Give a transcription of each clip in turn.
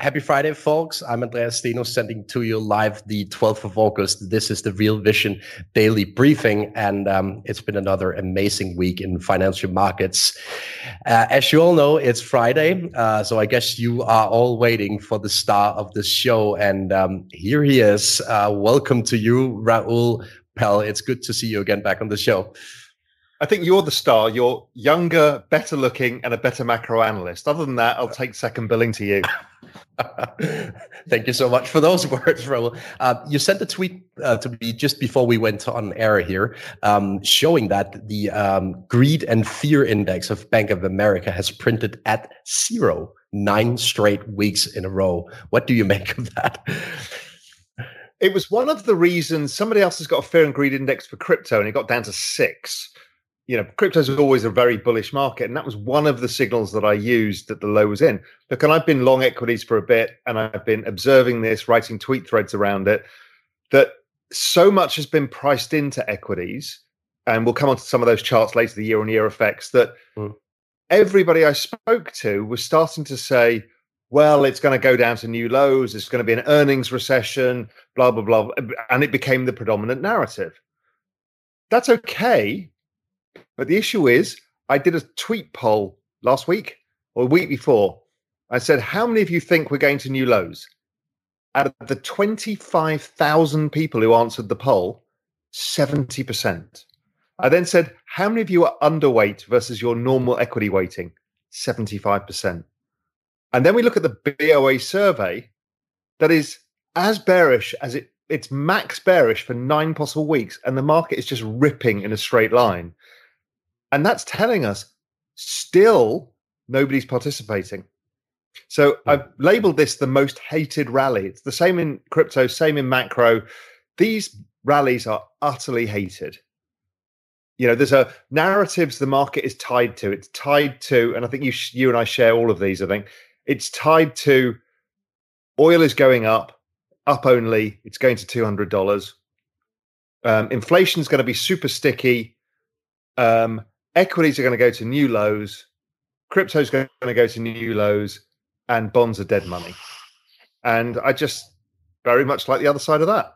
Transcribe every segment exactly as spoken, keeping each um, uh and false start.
Happy Friday, folks. I'm Andreas Steno sending to you live the twelfth of August. This is the Real Vision Daily Briefing, and um, it's been another amazing week in financial markets. Uh, as you all know, it's Friday, uh, so I guess you are all waiting for the star of the show, and um, here he is. Uh, welcome to you, Raoul Pal. It's good to see you again back on the show. I think you're the star. You're younger, better looking, and a better macro analyst. Other than that, I'll take second billing to you. Thank you so much for those words, Raoul. Uh, you sent a tweet uh, to me just before we went on air here, um, showing that the um, greed and fear index of Bank of America has printed at zero nine straight weeks in a row. What do you make of that? It was one of the reasons somebody else has got a fear and greed index for crypto, and it got down to six. You know, crypto is always a very bullish market, and that was one of the signals that I used that the low was in. Look, and I've been long equities for a bit, and I've been observing this, writing tweet threads around it, that so much has been priced into equities, and we'll come on to some of those charts later, the year-on-year effects, that mm. everybody I spoke to was starting to say, well, it's going to go down to new lows, it's going to be an earnings recession, blah, blah, blah, and it became the predominant narrative. That's okay. But the issue is, I did a tweet poll last week or the week before. I said, how many of you think we're going to new lows? Out of the twenty-five thousand people who answered the poll, seventy percent. I then said, how many of you are underweight versus your normal equity weighting? seventy-five percent. And then we look at the B O A survey that is as bearish as it, it's max bearish for nine possible weeks. And the market is just ripping in a straight line. And that's telling us still nobody's participating. So I've labeled this the most hated rally. It's the same in crypto, same in macro. These rallies are utterly hated. You know, there's a narratives the market is tied to. It's tied to, and I think you you and I share all of these, I think. It's tied to oil is going up, up only. It's going to two hundred dollars. Um, inflation is going to be super sticky. Um, equities are going to go to new lows, crypto is going to go to new lows, and bonds are dead money. And I just very much like the other side of that.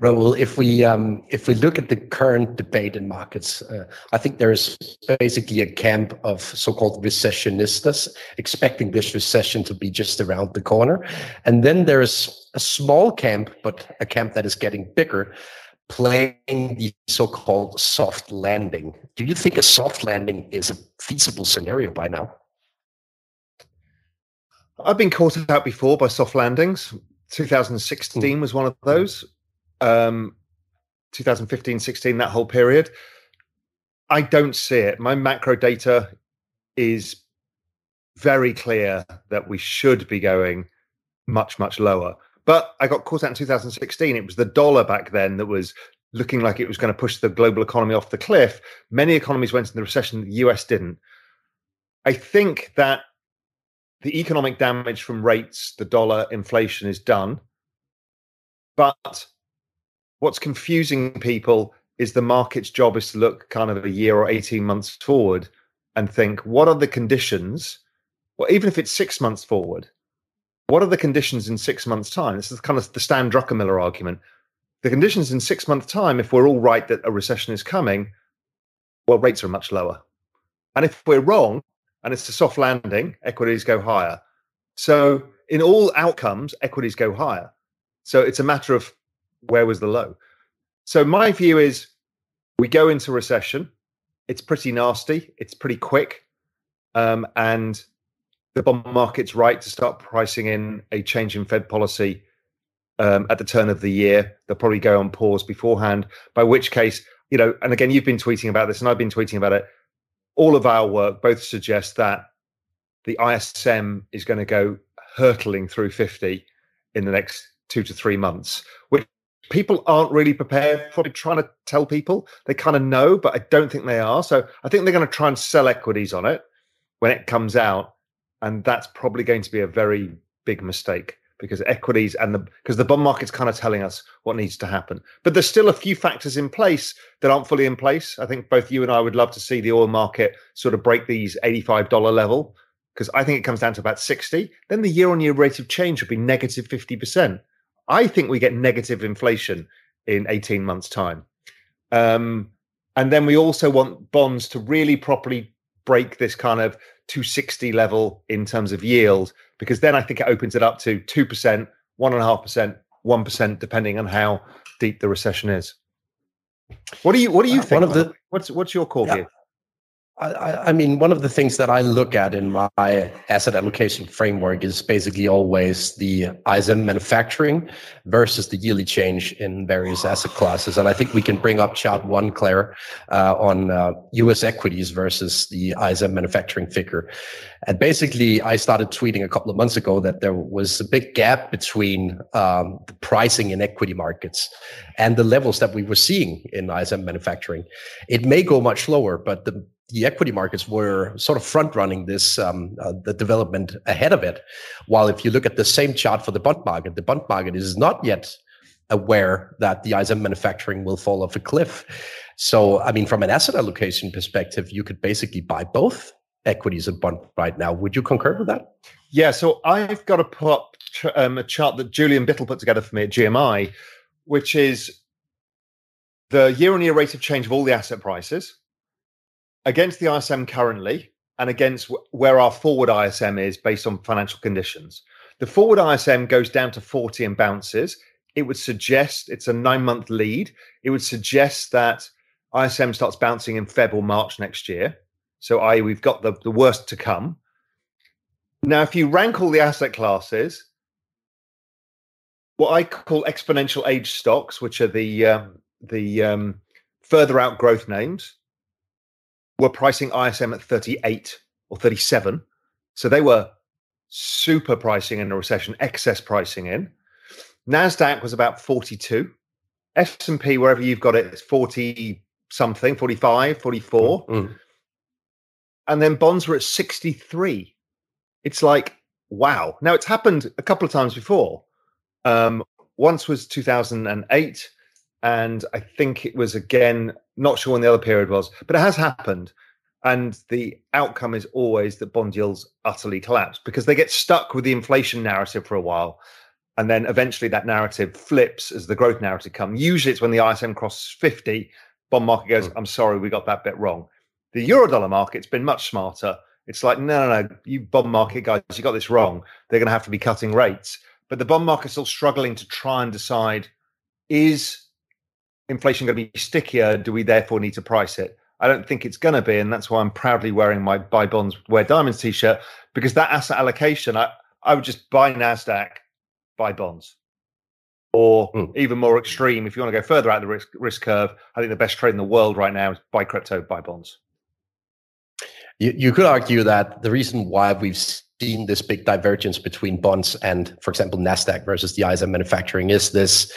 Raoul, if we um, if we look at the current debate in markets, uh, I think there is basically a camp of so-called recessionistas expecting this recession to be just around the corner. And then there is a small camp, but a camp that is getting bigger, playing the so-called soft landing. Do you think a soft landing is a feasible scenario by now? I've been caught out before by soft landings. twenty sixteen mm. was one of those. Um, twenty fifteen, sixteen, that whole period. I don't see it. My macro data is very clear that we should be going much, much lower. But I got caught out in two thousand sixteen. It was the dollar back then that was looking like it was going to push the global economy off the cliff. Many economies went into the recession. The U S didn't. I think that the economic damage from rates, the dollar, inflation is done. But what's confusing people is the market's job is to look kind of a year or eighteen months forward and think, what are the conditions well, even if it's six months forward, what are the conditions in six months' time? This is kind of the Stan Druckenmiller argument. The conditions in six months' time, if we're all right that a recession is coming, well, rates are much lower. And if we're wrong, and it's a soft landing, equities go higher. So in all outcomes, equities go higher. So it's a matter of where was the low. So my view is we go into recession. It's pretty nasty. It's pretty quick. Um, and the bond market's right to start pricing in a change in Fed policy um, at the turn of the year. They'll probably go on pause beforehand, by which case, you know, and again, you've been tweeting about this and I've been tweeting about it. All of our work both suggests that the I S M is going to go hurtling through fifty in the next two to three months, which people aren't really prepared, probably trying to tell people. They kind of know, but I don't think they are. So I think they're going to try and sell equities on it when it comes out. And that's probably going to be a very big mistake because equities and the because the bond market's kind of telling us what needs to happen. But there's still a few factors in place that aren't fully in place. I think both you and I would love to see the oil market sort of break these eighty-five dollar level because I think it comes down to about sixty. Then the year-on-year rate of change would be negative fifty percent. I think we get negative inflation in eighteen months' time. Um, and then we also want bonds to really properly break this kind of two sixty level in terms of yield, because then I think it opens it up to two percent, one point five percent, one percent, depending on how deep the recession is. What do you What do you uh, think? One of the, what's What's your core yeah, view? I, I mean, one of the things that I look at in my asset allocation framework is basically always the I S M manufacturing versus the yearly change in various asset classes. And I think we can bring up chart one, Claire, uh, on uh, U S equities versus the I S M manufacturing figure. And basically, I started tweeting a couple of months ago that there was a big gap between um, the pricing in equity markets and the levels that we were seeing in I S M manufacturing. It may go much lower, but the The equity markets were sort of front-running this um, uh, the development ahead of it. While if you look at the same chart for the bond market, the bond market is not yet aware that the I S M manufacturing will fall off a cliff. So, I mean, from an asset allocation perspective, you could basically buy both equities and bond right now. Would you concur with that? Yeah, so I've got to put up um, a chart that Julian Bittle put together for me at G M I, which is the year-on-year rate of change of all the asset prices against the I S M currently and against where our forward I S M is based on financial conditions. The forward I S M goes down to forty and bounces. It would suggest it's a nine-month lead. It would suggest that I S M starts bouncing in Feb or March next year. So that is we've got the, the worst to come. Now, if you rank all the asset classes, what I call exponential age stocks, which are the, um, the um, further out growth names, were pricing I S M at thirty-eight or thirty-seven. So they were super pricing in a recession, excess pricing in. NASDAQ was about forty-two. S and P, wherever you've got it, is forty-something, forty-five, forty-four. Mm-hmm. And then bonds were at sixty-three. It's like, wow. Now, it's happened a couple of times before. Um, once was two thousand eight. And I think it was, again, not sure when the other period was, but it has happened. And the outcome is always that bond yields utterly collapse because they get stuck with the inflation narrative for a while. And then eventually that narrative flips as the growth narrative comes. Usually it's when the I S M crosses fifty, bond market goes, I'm sorry, we got that bit wrong. The Eurodollar market's been much smarter. It's like, no, no, no, you bond market guys, you got this wrong. They're going to have to be cutting rates. But the bond market's still struggling to try and decide, is inflation going to be stickier? Do we therefore need to price it? I don't think it's going to be, and that's why I'm proudly wearing my Buy Bonds, Wear Diamonds t-shirt, because that asset allocation, I, I would just buy NASDAQ, buy bonds. Or mm. even more extreme, if you want to go further out the risk, risk curve, I think the best trade in the world right now is buy crypto, buy bonds. You, you could argue that the reason why we've seen this big divergence between bonds and, for example, NASDAQ versus the I S M manufacturing is this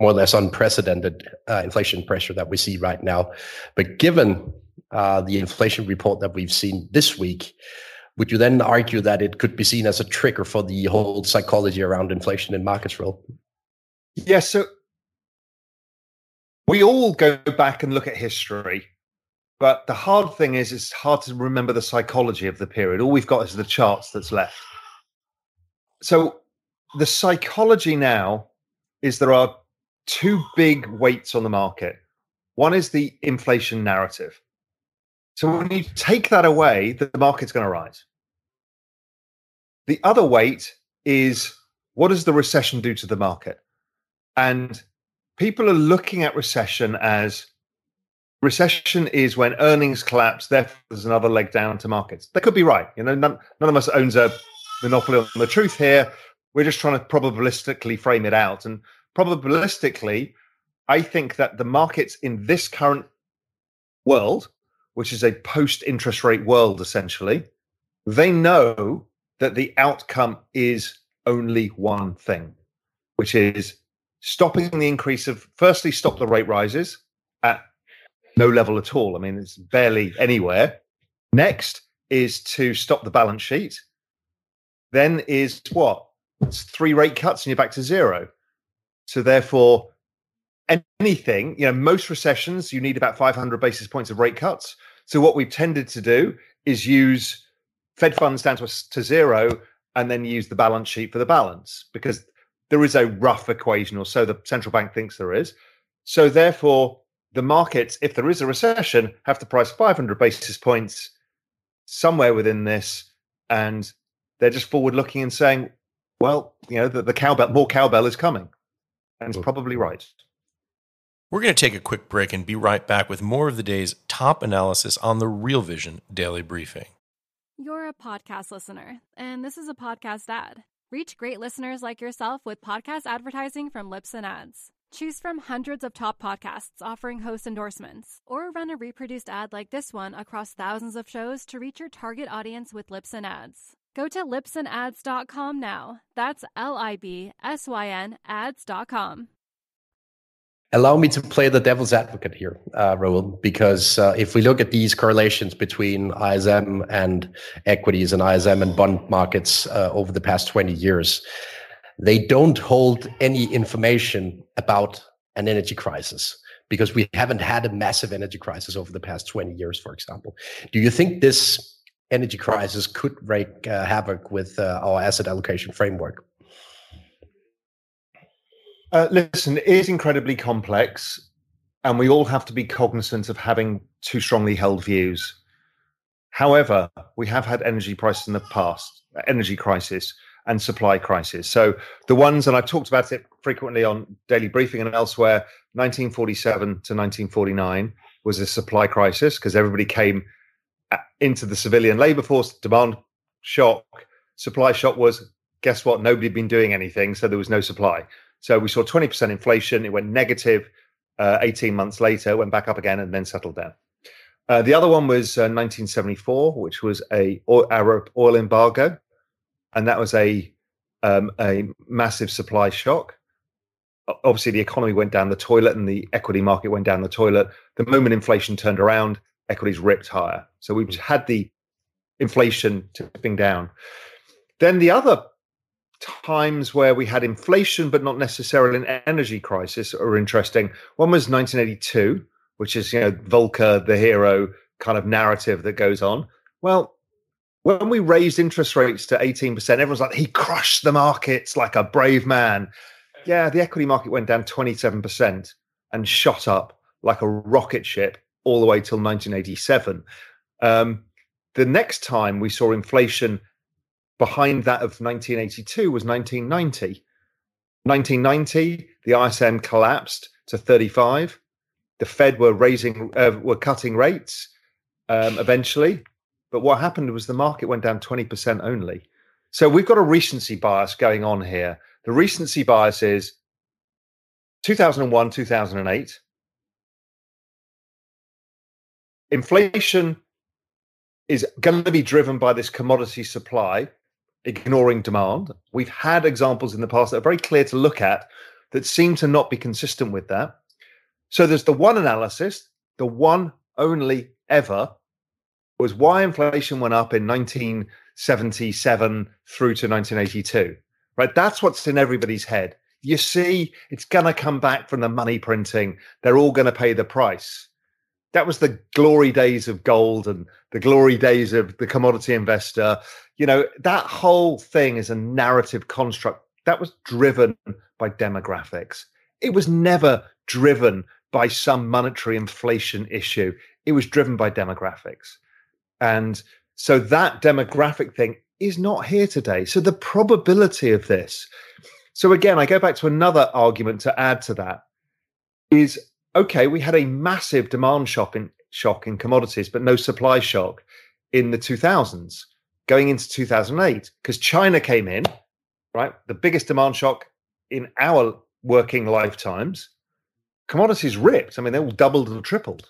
more or less unprecedented uh, inflation pressure that we see right now. But given uh, the inflation report that we've seen this week, would you then argue that it could be seen as a trigger for the whole psychology around inflation in markets, Raoul? Yes. Yeah, so we all go back and look at history But the hard thing is, it's hard to remember the psychology of the period. All we've got is the charts that's left. So the psychology now is there are two big weights on the market. One is the inflation narrative. So when you take that away, the market's going to rise. The other weight is, what does the recession do to the market? And people are looking at recession as, recession is when earnings collapse, therefore there's another leg down to markets. They could be right. You know, none, none of us owns a monopoly on the truth here. We're just trying to probabilistically frame it out. And probabilistically, I think that the markets in this current world, which is a post-interest rate world, essentially, they know that the outcome is only one thing, which is stopping the increase of, firstly, stop the rate rises at no level at all. I mean, it's barely anywhere. Next is to stop the balance sheet. Then is what? It's three rate cuts and you're back to zero. So therefore, anything, you know, most recessions, you need about five hundred basis points of rate cuts. So what we've tended to do is use Fed funds down to, to zero and then use the balance sheet for the balance, because there is a rough equation, or so the central bank thinks there is. So therefore, the markets, if there is a recession, have to price five hundred basis points somewhere within this. And they're just forward looking and saying, well, you know, the, the cowbell, more cowbell is coming. And it's probably right. We're going to take a quick break and be right back with more of the day's top analysis on the Real Vision Daily Briefing. You're a podcast listener, and this is a podcast ad. Reach great listeners like yourself with podcast advertising from Libsyn Ads. Choose from hundreds of top podcasts offering host endorsements, or run a reproduced ad like this one across thousands of shows to reach your target audience with Libsyn Ads. Go to libsyn ads dot com now. That's L I B S Y N ads dot com. Allow me to play the devil's advocate here, uh, Raoul, because uh, if we look at these correlations between I S M and equities and I S M and bond markets uh, over the past twenty years, they don't hold any information about an energy crisis, because we haven't had a massive energy crisis over the past twenty years, for example. Do you think this energy crisis could wreak uh, havoc with uh, our asset allocation framework? Uh, listen, it is incredibly complex, and we all have to be cognizant of having too strongly held views. However, we have had energy prices in the past, energy crisis and supply crisis. So the ones, and I've talked about it frequently on Daily Briefing and elsewhere, nineteen forty-seven to nineteen forty-nine was a supply crisis, because everybody came into the civilian labor force, demand shock. Supply shock was, guess what? Nobody had been doing anything, so there was no supply. So we saw twenty percent inflation. It went negative uh, eighteen months later, went back up again, and then settled down. Uh, the other one was uh, nineteen seventy-four, which was a oil, Arab oil embargo, and that was a um, a massive supply shock. Obviously, the economy went down the toilet, and the equity market went down the toilet. The moment inflation turned around, equities ripped higher. So we've had the inflation tipping down. Then the other times where we had inflation, but not necessarily an energy crisis, are interesting. One was nineteen eighty-two, which is, you know, Volcker, the hero kind of narrative that goes on. Well, when we raised interest rates to eighteen percent, everyone's like, he crushed the markets like a brave man. Yeah, the equity market went down twenty-seven percent and shot up like a rocket ship all the way till nineteen eighty-seven. Um, the next time we saw inflation behind that of nineteen eighty-two was nineteen ninety. nineteen ninety, the I S M collapsed to thirty-five. The Fed were raising, uh, were cutting rates um, eventually, but what happened was the market went down twenty percent only. So we've got a recency bias going on here. The recency bias is two thousand one, two thousand eight. Inflation is going to be driven by this commodity supply ignoring demand. We've had examples in the past that are very clear to look at that seem to not be consistent with that. So there's the one analysis, the one only ever, was why inflation went up in nineteen seventy-seven through to nineteen eighty-two, right? That's what's in everybody's head. You see, it's going to come back from the money printing. They're all going to pay the price. that was the glory days of gold and the glory days of the commodity investor. You know, that whole thing is a narrative construct that was driven by demographics. It was never driven by some monetary inflation issue. It was driven by demographics. And so that demographic thing is not here today. So the probability of this. So again, I go back to another argument to add to that is, okay, we had a massive demand shock in, shock in commodities, but no supply shock in the two thousands going into two thousand eight, because China came in, right? The biggest demand shock in our working lifetimes. Commodities ripped. I mean, they all doubled and tripled.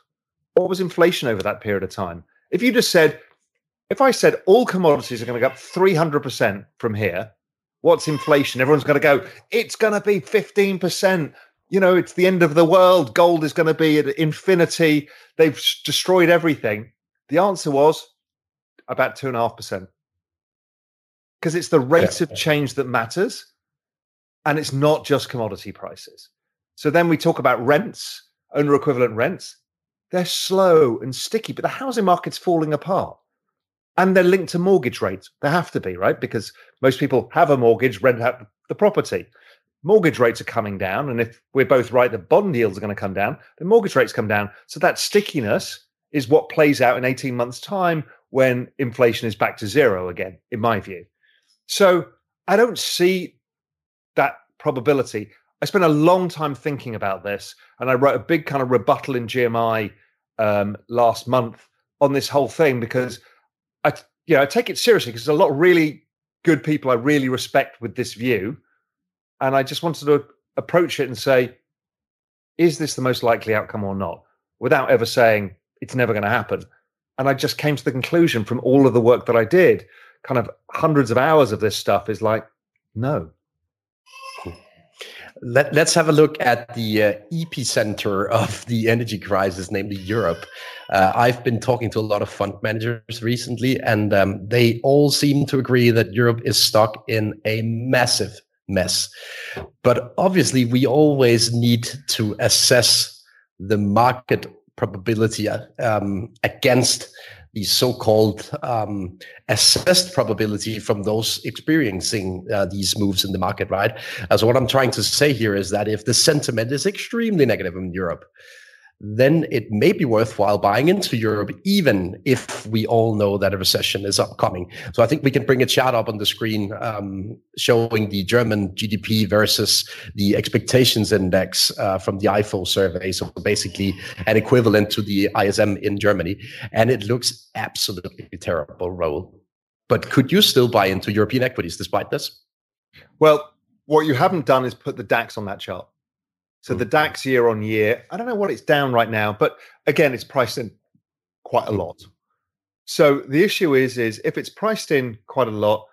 What was inflation over that period of time? If you just said, if I said all commodities are going to go up three hundred percent from here, what's inflation? Everyone's going to go, it's going to be fifteen percent. You know, it's the end of the world. Gold is going to be at infinity. They've destroyed everything. The answer was about two and a half percent. Because it's the rate yeah. of change that matters. And it's not just commodity prices. So then we talk about rents, owner equivalent rents. They're slow and sticky, but the housing market's falling apart. And they're linked to mortgage rates. They have to be, right? Because most people have a mortgage, rent out the property. Mortgage rates are coming down. And if we're both right that bond yields are going to come down, then mortgage rates come down. So that stickiness is what plays out in eighteen months' time when inflation is back to zero again, in my view. So I don't see that probability. I spent a long time thinking about this, and I wrote a big kind of rebuttal in G M I um, last month on this whole thing, because I, you know, I take it seriously because there's a lot of really good people I really respect with this view, and I just wanted to approach it and say, is this the most likely outcome or not? Without ever saying it's never going to happen. And I just came to the conclusion from all of the work that I did, kind of hundreds of hours of this stuff, is like, no. Let, let's have a look at the uh, epicenter of the energy crisis, namely Europe. Uh, I've been talking to a lot of fund managers recently, and um, they all seem to agree that Europe is stuck in a massive mess. But obviously, we always need to assess the market probability um, against the so-called um, assessed probability from those experiencing uh, these moves in the market, right? Uh, so what I'm trying to say here is that if the sentiment is extremely negative in Europe, then it may be worthwhile buying into Europe, even if we all know that a recession is upcoming. So I think we can bring a chart up on the screen um, showing the German G D P versus the expectations index uh, from the I F O survey. So basically an equivalent to the I S M in Germany. And it looks absolutely terrible, Raoul. But could you still buy into European equities despite this? Well, what you haven't done is put the DAX on that chart. So the DAX year on year, I don't know what it's down right now, but again, it's priced in quite a lot. So the issue is, is if it's priced in quite a lot,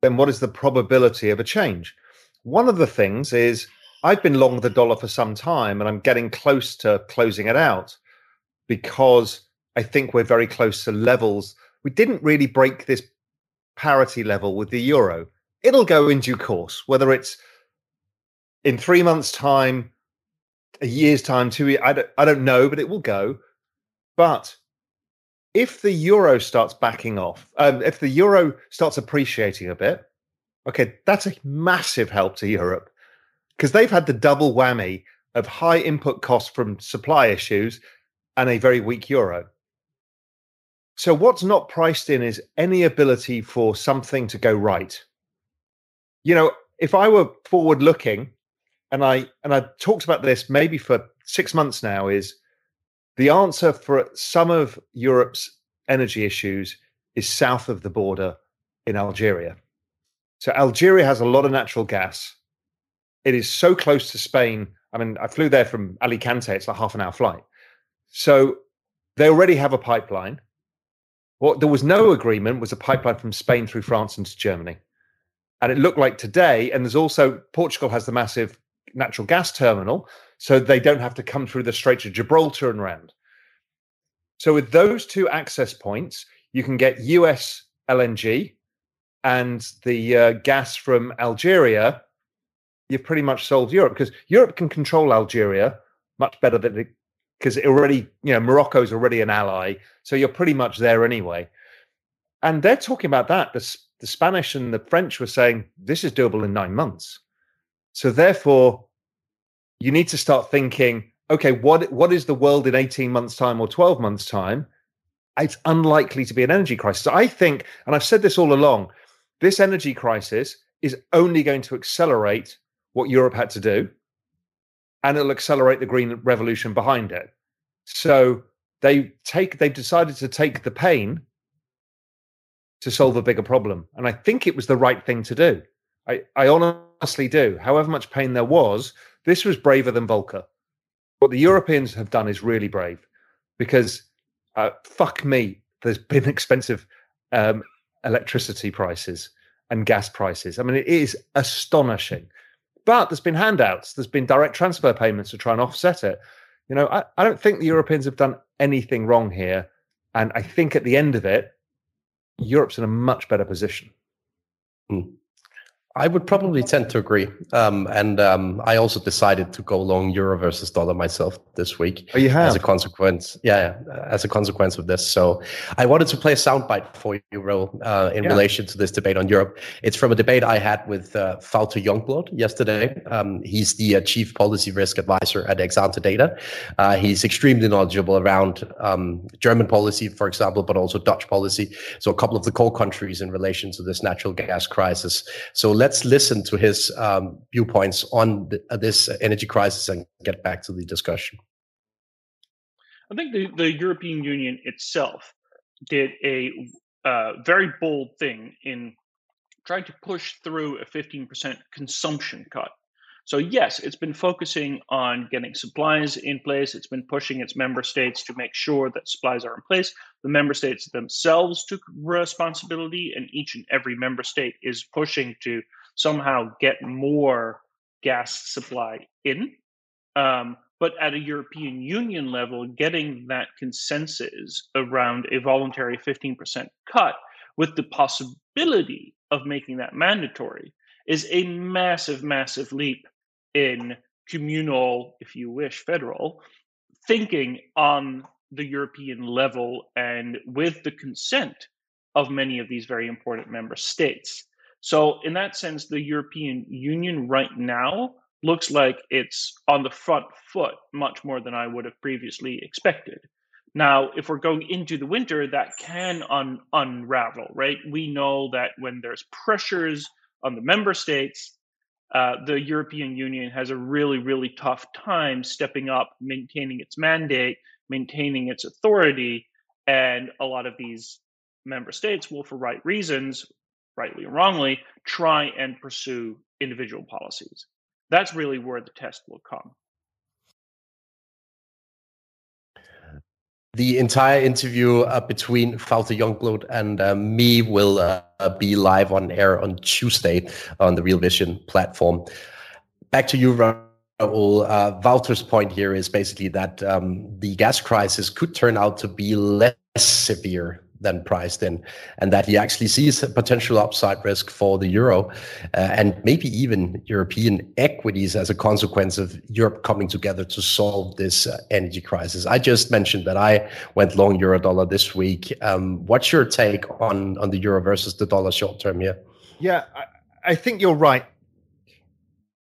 then what is the probability of a change? One of the things is I've been long the dollar for some time, and I'm getting close to closing it out because I think we're very close to levels. We didn't really break this parity level with the euro. It'll go in due course, whether it's in three months' time, a year's time, two years, I don't, I don't know, but it will go. But if the euro starts backing off, um, if the euro starts appreciating a bit, okay, that's a massive help to Europe because they've had the double whammy of high input costs from supply issues and a very weak euro. So what's not priced in is any ability for something to go right. You know, if I were forward-looking, And I and I talked about this maybe for six months now, is the answer for some of Europe's energy issues is south of the border in Algeria. So Algeria has a lot of natural gas. It is so close to Spain. I mean, I flew there from Alicante. It's like half an hour flight. So they already have a pipeline. What there was no agreement was a pipeline from Spain through France into Germany. And it looked like today, and there's also Portugal has the massive natural gas terminal, so they don't have to come through the Straits of Gibraltar and round. So with those two access points, you can get U S L N G and the uh, gas from Algeria. You've pretty much solved Europe because Europe can control Algeria much better than it because it already, you know, Morocco's already an ally, so you're pretty much there anyway. And they're talking about that. The, the Spanish and the French were saying this is doable in nine months. So therefore, you need to start thinking, okay, what what is the world in eighteen months' time or twelve months' time? It's unlikely to be an energy crisis. I think, and I've said this all along, this energy crisis is only going to accelerate what Europe had to do, and it'll accelerate the green revolution behind it. So they take, they've decided to take the pain to solve a bigger problem. And I think it was the right thing to do. I, I honestly do. However much pain there was, this was braver than Volcker. What the Europeans have done is really brave, because uh, fuck me, there's been expensive um, electricity prices and gas prices. I mean, it is astonishing. But there's been handouts. There's been direct transfer payments to try and offset it. You know, I, I don't think the Europeans have done anything wrong here. And I think at the end of it, Europe's in a much better position. Mm. I would probably tend to agree. Um, and um, I also decided to go long euro versus dollar myself this week. Oh, you have? As a consequence. Yeah, as a consequence of this. So I wanted to play a soundbite for you, Raoul, uh, in yeah. relation to this debate on Europe. It's from a debate I had with uh, Wouter Jongbloed yesterday. Um, he's the uh, chief policy risk advisor at Exante Data. Uh, he's extremely knowledgeable around um, German policy, for example, but also Dutch policy. So a couple of the core countries in relation to this natural gas crisis. So let's Let's listen to his um, viewpoints on the, uh, this energy crisis and get back to the discussion. I think the, the European Union itself did a uh, very bold thing in trying to push through a fifteen percent consumption cut. So yes, it's been focusing on getting supplies in place. It's been pushing its member states to make sure that supplies are in place. The member states themselves took responsibility, and each and every member state is pushing to somehow get more gas supply in. Um, but at a European Union level, getting that consensus around a voluntary fifteen percent cut with the possibility of making that mandatory is a massive, massive leap in communal, if you wish, federal thinking on the European level and with the consent of many of these very important member states. So in that sense, the European Union right now looks like it's on the front foot much more than I would have previously expected. Now, if we're going into the winter, that can un- unravel, right? We know that when there's pressures on the member states, uh, the European Union has a really, really tough time stepping up, maintaining its mandate, maintaining its authority. And a lot of these member states will, for right reasons, rightly or wrongly, try and pursue individual policies. That's really where the test will come. The entire interview uh, between Wouter Jongbloed and uh, me will uh, be live on air on Tuesday on the Real Vision platform. Back to you, Raoul. Uh, Wouter's point here is basically that um, the gas crisis could turn out to be less severe than priced in, and that he actually sees a potential upside risk for the euro uh, and maybe even European equities as a consequence of Europe coming together to solve this uh, energy crisis. I just mentioned that I went long euro dollar this week. Um, what's your take on, on the euro versus the dollar short term here? Yeah, I, I think you're right.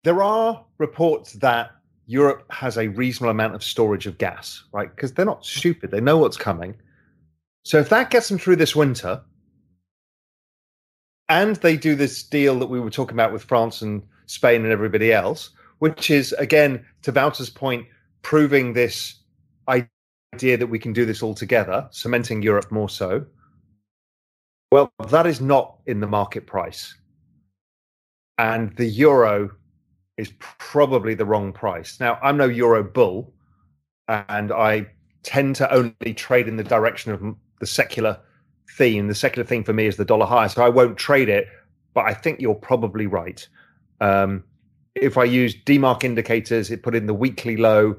There are reports that Europe has a reasonable amount of storage of gas, right? Because they're not stupid. They know what's coming. So if that gets them through this winter, and they do this deal that we were talking about with France and Spain and everybody else, which is, again, to Wouter's point, proving this idea that we can do this all together, cementing Europe more so, well, that is not in the market price. And the euro is probably the wrong price. Now, I'm no euro bull, and I tend to only trade in the direction of the secular theme. The secular theme for me is the dollar higher, so I won't trade it, but I think you're probably right. Um, if I use D MARC indicators, it put in the weekly low.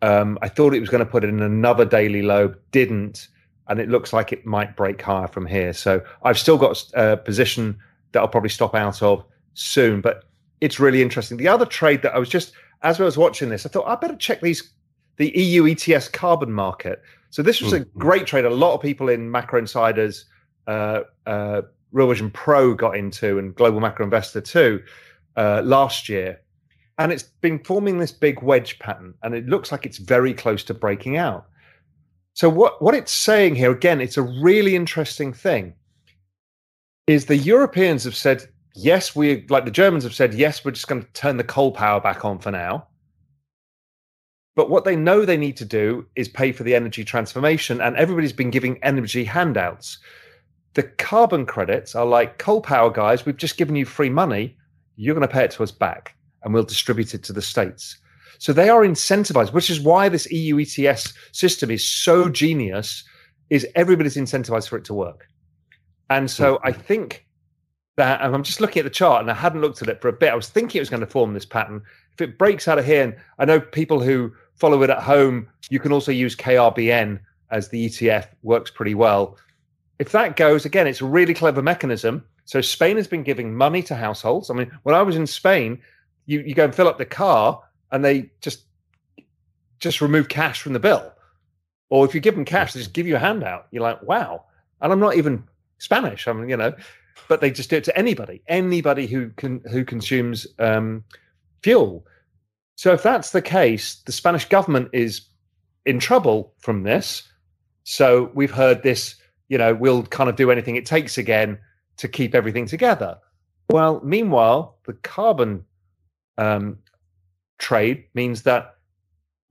Um, I thought it was going to put in another daily low, didn't, and it looks like it might break higher from here. So I've still got a position that I'll probably stop out of soon, but it's really interesting. The other trade that I was just, as I was watching this, I thought I better check these the E U E T S carbon market. So this was a great trade. A lot of people in Macro Insiders, uh, uh, Real Vision Pro got into, and Global Macro Investor too, uh, last year. And it's been forming this big wedge pattern, and it looks like it's very close to breaking out. So what, what it's saying here, again, it's a really interesting thing, is the Europeans have said, yes, we like the Germans have said, yes, we're just going to turn the coal power back on for now. But what they know they need to do is pay for the energy transformation, and everybody's been giving energy handouts. The carbon credits are like, coal power guys, we've just given you free money, you're going to pay it to us back, and we'll distribute it to the states. So they are incentivized, which is why this E U E T S system is so genius, is everybody's incentivized for it to work. And so I think that, and I'm just looking at the chart, and I hadn't looked at it for a bit. I was thinking it was going to form this pattern. If it breaks out of here, and I know people who follow it at home, you can also use K R B N as the E T F, works pretty well. If that goes, again, it's a really clever mechanism. So Spain has been giving money to households. I mean, when I was in Spain, you, you go and fill up the car, and they just just remove cash from the bill. Or if you give them cash, they just give you a handout. You're like, wow. And I'm not even Spanish, I mean, you know, but they just do it to anybody, anybody who can who consumes um, fuel. So if that's the case, the Spanish government is in trouble from this. So we've heard this, you know, we'll kind of do anything it takes again to keep everything together. Well, meanwhile, the carbon um, trade means that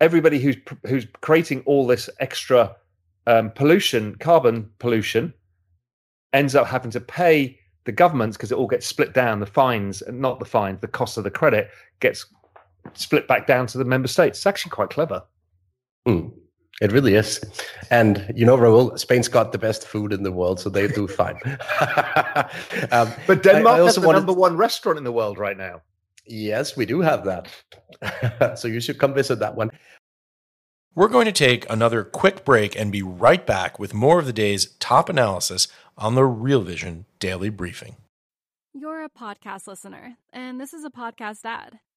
everybody who's who's creating all this extra um, pollution, carbon pollution, ends up having to pay the governments, because it all gets split down. The fines, and not the fines, the cost of the credit gets split back down to the member states. It's actually quite clever. Mm, it really is. And, you know, Raoul, Spain's got the best food in the world, so they do fine. um, but Denmark I, I has the wanted... number one restaurant in the world right now. Yes, we do have that. So you should come visit that one. We're going to take another quick break and be right back with more of the day's top analysis on the Real Vision Daily Briefing. You're a podcast listener, and this is a podcast ad.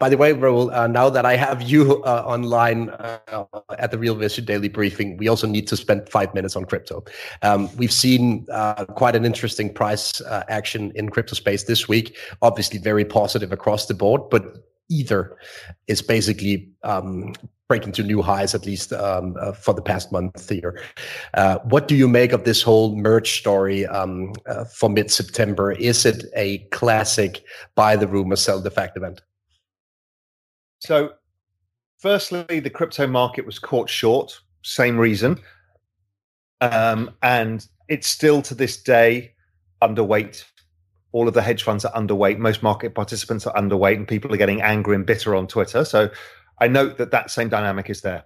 By the way, Raoul, uh, now that I have you uh, online uh, at the Real Vision Daily Briefing, we also need to spend five minutes on crypto. Um, we've seen uh, quite an interesting price uh, action in crypto space this week, obviously very positive across the board, but Ether is basically um, breaking to new highs, at least um, uh, for the past month here. Uh, what do you make of this whole merge story um, uh, for mid-September? Is it a classic buy the rumor, sell the fact event? So, firstly, the crypto market was caught short, same reason. Um, and it's still to this day underweight. All of the hedge funds are underweight. Most market participants are underweight, and people are getting angry and bitter on Twitter. So I note that that same dynamic is there.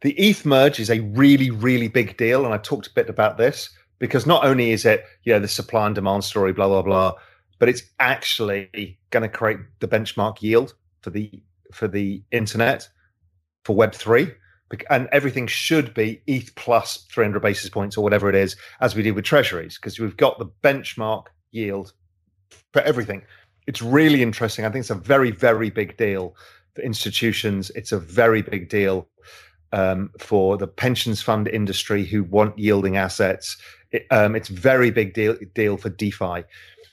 The E T H merge is a really, really big deal. And I talked a bit about this, because not only is it, you know, the supply and demand story, blah, blah, blah, but it's actually going to create the benchmark yield for the for the internet, for Web three, and everything should be E T H plus three hundred basis points or whatever it is, as we did with treasuries, because we've got the benchmark yield for everything. It's really interesting. I think it's a very, very big deal for institutions. It's a very big deal um, for the pensions fund industry who want yielding assets. It, um, it's very big deal, deal for DeFi.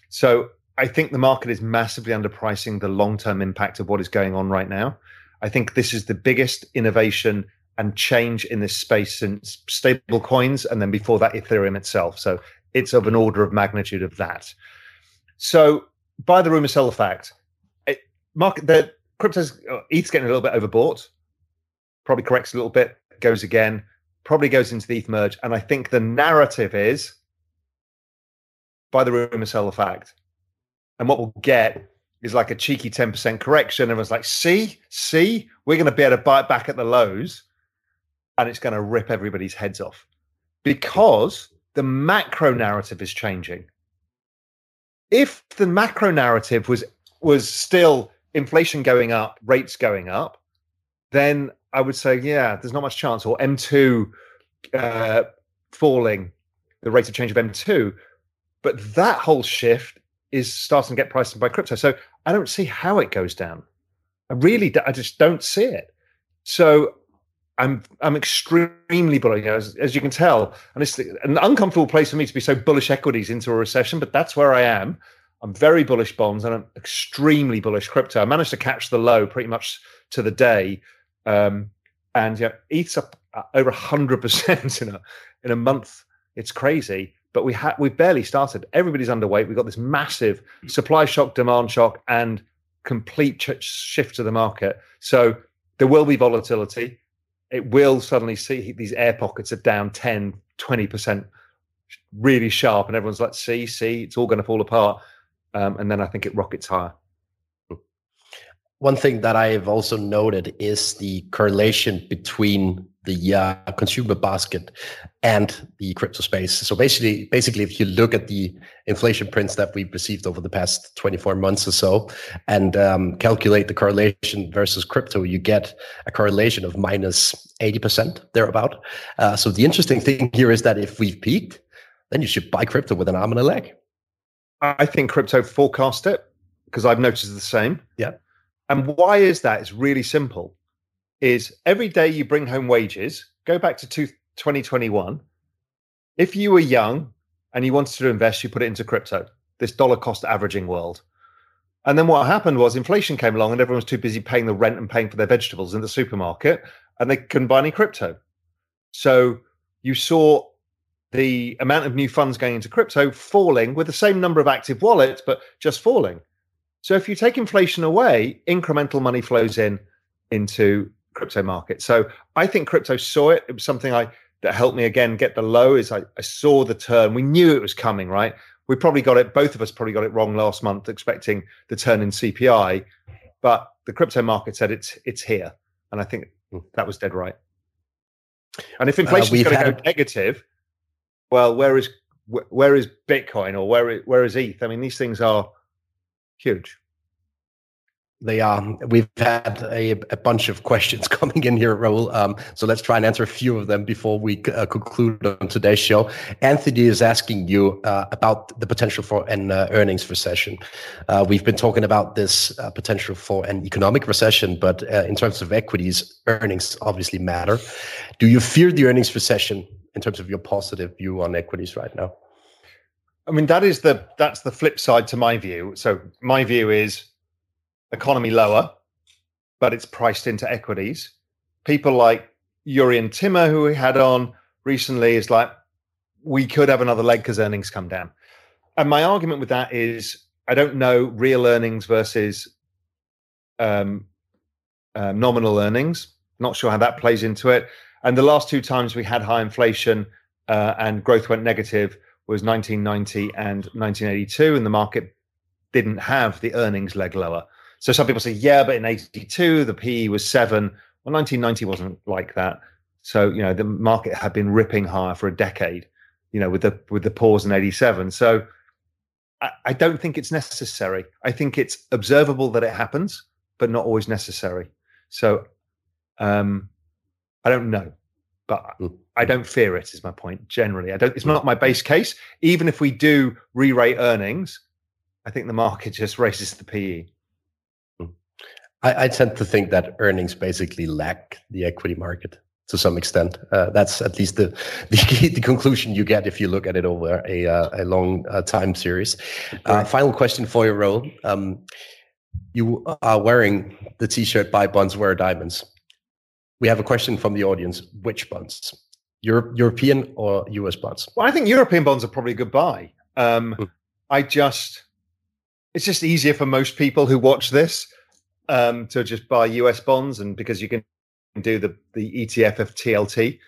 So I think the market is massively underpricing the long-term impact of what is going on right now. I think this is the biggest innovation and change in this space since stable coins, and then before that, Ethereum itself. So it's of an order of magnitude of that. So buy the rumor, sell the fact. It, market, the crypto's, E T H's getting a little bit overbought, probably corrects a little bit, goes again, probably goes into the E T H merge. And I think the narrative is buy the rumor, sell the fact. And what we'll get is like a cheeky ten percent correction. Everyone's like, see, see, we're going to be able to buy it back at the lows. And it's going to rip everybody's heads off, because the macro narrative is changing. If the macro narrative was was still inflation going up, rates going up, then I would say, yeah, there's not much chance. Or M two uh, falling, the rate of change of M two. But that whole shift is starting to get priced in by crypto. So I don't see how it goes down. I really, I just don't see it. So I'm I'm extremely bullish, you know, as, as you can tell. And it's an uncomfortable place for me to be so bullish equities into a recession, but that's where I am. I'm very bullish bonds and I'm extremely bullish crypto. I managed to catch the low pretty much to the day, um, and you know, eats up over one hundred percent in a in a month. It's crazy, but we ha- we barely started. Everybody's underweight. We've got this massive supply shock, demand shock, and complete ch- shift to the market. So there will be volatility. It will suddenly see these air pockets of down ten, twenty percent really sharp, and everyone's like, see, see, it's all going to fall apart. Um, and then I think it rockets higher. One thing that I've also noted is the correlation between the uh, consumer basket and the crypto space. So basically, basically, if you look at the inflation prints that we've received over the past twenty-four months or so and um, calculate the correlation versus crypto, you get a correlation of minus eighty percent thereabout. Uh, so the interesting thing here is that if we've peaked, then you should buy crypto with an arm and a leg. I think crypto forecast it because I've noticed the same. Yeah. And why is that? It's really simple. Is every day you bring home wages, go back to twenty twenty-one. If you were young and you wanted to invest, you put it into crypto, this dollar cost averaging world. And then what happened was inflation came along and everyone was too busy paying the rent and paying for their vegetables in the supermarket, and they couldn't buy any crypto. So you saw the amount of new funds going into crypto falling with the same number of active wallets, but just falling. So if you take inflation away, incremental money flows in into crypto market. So I think crypto saw it. It was something I that helped me again get the low. Is I, I saw the turn. We knew it was coming, right? We probably got it. Both of us probably got it wrong last month, expecting the turn in C P I. But the crypto market said it's it's here, and I think that was dead right. And if inflation is uh, going to had- go negative, well, where is where is Bitcoin or where where is E T H? I mean, these things are huge. They are. We've had a, a bunch of questions coming in here, Raoul. Um, so let's try and answer a few of them before we uh, conclude on today's show. Anthony is asking you uh, about the potential for an uh, earnings recession. Uh, we've been talking about this uh, potential for an economic recession, but uh, in terms of equities, earnings obviously matter. Do you fear the earnings recession in terms of your positive view on equities right now? I mean, that is the that's the flip side to my view. So my view is economy lower, but it's priced into equities. People like Jurrien Timmer, who we had on recently, is like, we could have another leg because earnings come down. And my argument with that is, I don't know real earnings versus um, uh, nominal earnings. Not sure how that plays into it. And the last two times we had high inflation uh, and growth went negative was nineteen ninety and nineteen eighty-two, and the market didn't have the earnings leg lower. So some people say, yeah, but in eighty-two, the P E was seven. Well, nineteen ninety wasn't like that. So, you know, the market had been ripping higher for a decade, you know, with the with the pause in eighty-seven. So I, I don't think it's necessary. I think it's observable that it happens, but not always necessary. So um, I don't know, but I don't fear it is my point generally. I don't. It's not my base case. Even if we do re-rate earnings, I think the market just raises the P E. I, I tend to think that earnings basically lack the equity market to some extent. Uh, that's at least the, the the conclusion you get if you look at it over a uh, a long uh, time series. Uh, final question for you, Raoul. Um, you are wearing the T-shirt "Buy Bonds, Wear Diamonds." We have a question from the audience: which bonds, Euro- European or U S bonds? Well, I think European bonds are probably a good buy. Um, mm. I just, it's just easier for most people who watch this. Um, to just buy U S bonds, and because you can do the, the E T F of T L T,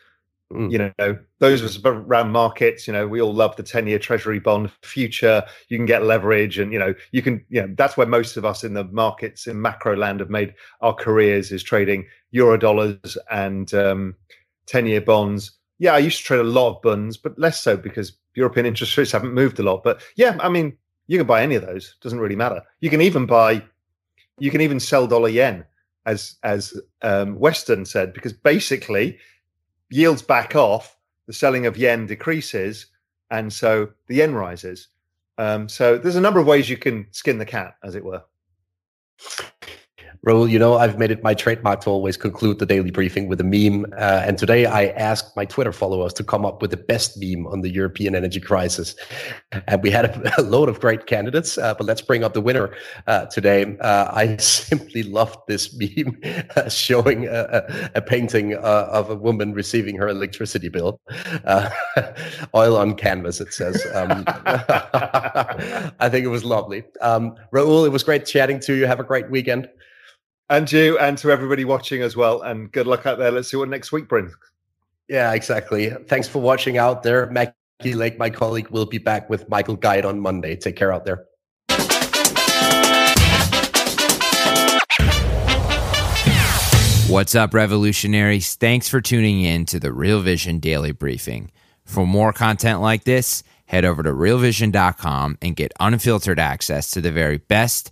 mm. you know, those was around markets. You know, we all love the ten-year Treasury bond future. You can get leverage, and you know, you can. You know, that's where most of us in the markets in macro land have made our careers, is trading euro dollars and um, ten-year bonds. Yeah, I used to trade a lot of bonds, but less so because European interest rates haven't moved a lot. But yeah, I mean, You can buy any of those. Doesn't really matter. You can even buy, you can even sell dollar yen, as as um, Weston said, because basically yields back off, the selling of yen decreases, and so the yen rises. Um, so there's a number of ways you can skin the cat, as it were. Raoul, you know, I've made it my trademark to always conclude the daily briefing with a meme. Uh, and today I asked my Twitter followers to come up with the best meme on the European energy crisis. And we had a, a load of great candidates, uh, but let's bring up the winner uh, today. Uh, I simply loved this meme uh, showing a, a painting uh, of a woman receiving her electricity bill. Uh, oil on canvas, it says. Um, I think it was lovely. Um, Raoul, it was great chatting to you. Have a great weekend. And you, and to everybody watching as well. And good luck out there. Let's see what next week brings. Yeah, exactly. Thanks for watching out there. Maggie Lake, my colleague, will be back with Michael Guide on Monday. Take care out there. What's up, revolutionaries? Thanks for tuning in to the Real Vision Daily Briefing. For more content like this, head over to real vision dot com and get unfiltered access to the very best,